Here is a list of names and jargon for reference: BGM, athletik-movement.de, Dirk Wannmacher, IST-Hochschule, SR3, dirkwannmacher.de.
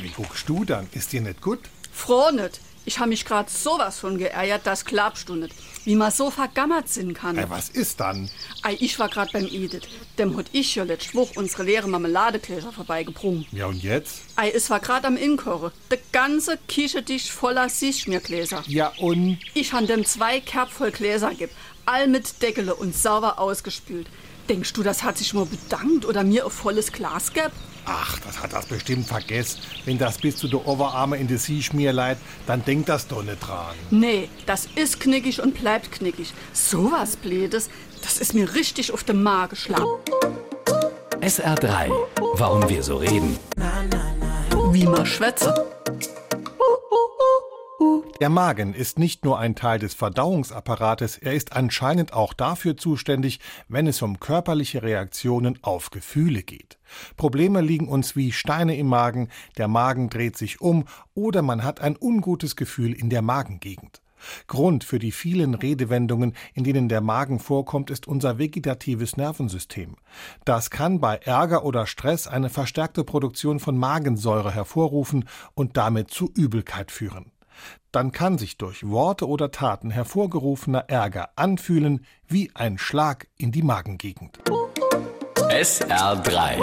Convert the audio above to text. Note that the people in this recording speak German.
Ei, wie guckst du dann? Ist dir nicht gut? Froh nicht. Ich habe mich gerade sowas von geärgert, das glaubst du nicht. Wie man so vergammert sind kann. Ei, was ist dann? Ei, ich war gerade beim Edith. Dem hat ich ja letzte Woche unsere leere Marmeladegläser vorbeigebrungen. Ja, und jetzt? Ei, es war gerade am Inkochen. Der ganze Kischetisch voller Sichtschmiergläser. Ja, und? Ich han dem 2 Kerb voll Gläser gegeben. All mit Deckele und sauber ausgespült. Denkst du, das hat sich mal bedankt oder mir ein volles Glas gegeben? Ach, das hat das bestimmt vergessen. Wenn das bis zu der Oberarme in die See schmierleid, dann denkt das doch nicht dran. Nee, das ist knickig und bleibt knickig. So was Blödes, das ist mir richtig auf den Magen geschlagen. SR3, warum wir so reden. Wie man schwätzt. Der Magen ist nicht nur ein Teil des Verdauungsapparates, er ist anscheinend auch dafür zuständig, wenn es um körperliche Reaktionen auf Gefühle geht. Probleme liegen uns wie Steine im Magen, der Magen dreht sich um oder man hat ein ungutes Gefühl in der Magengegend. Grund für die vielen Redewendungen, in denen der Magen vorkommt, ist unser vegetatives Nervensystem. Das kann bei Ärger oder Stress eine verstärkte Produktion von Magensäure hervorrufen und damit zu Übelkeit führen. Dann kann sich durch Worte oder Taten hervorgerufener Ärger anfühlen wie ein Schlag in die Magengegend. SR3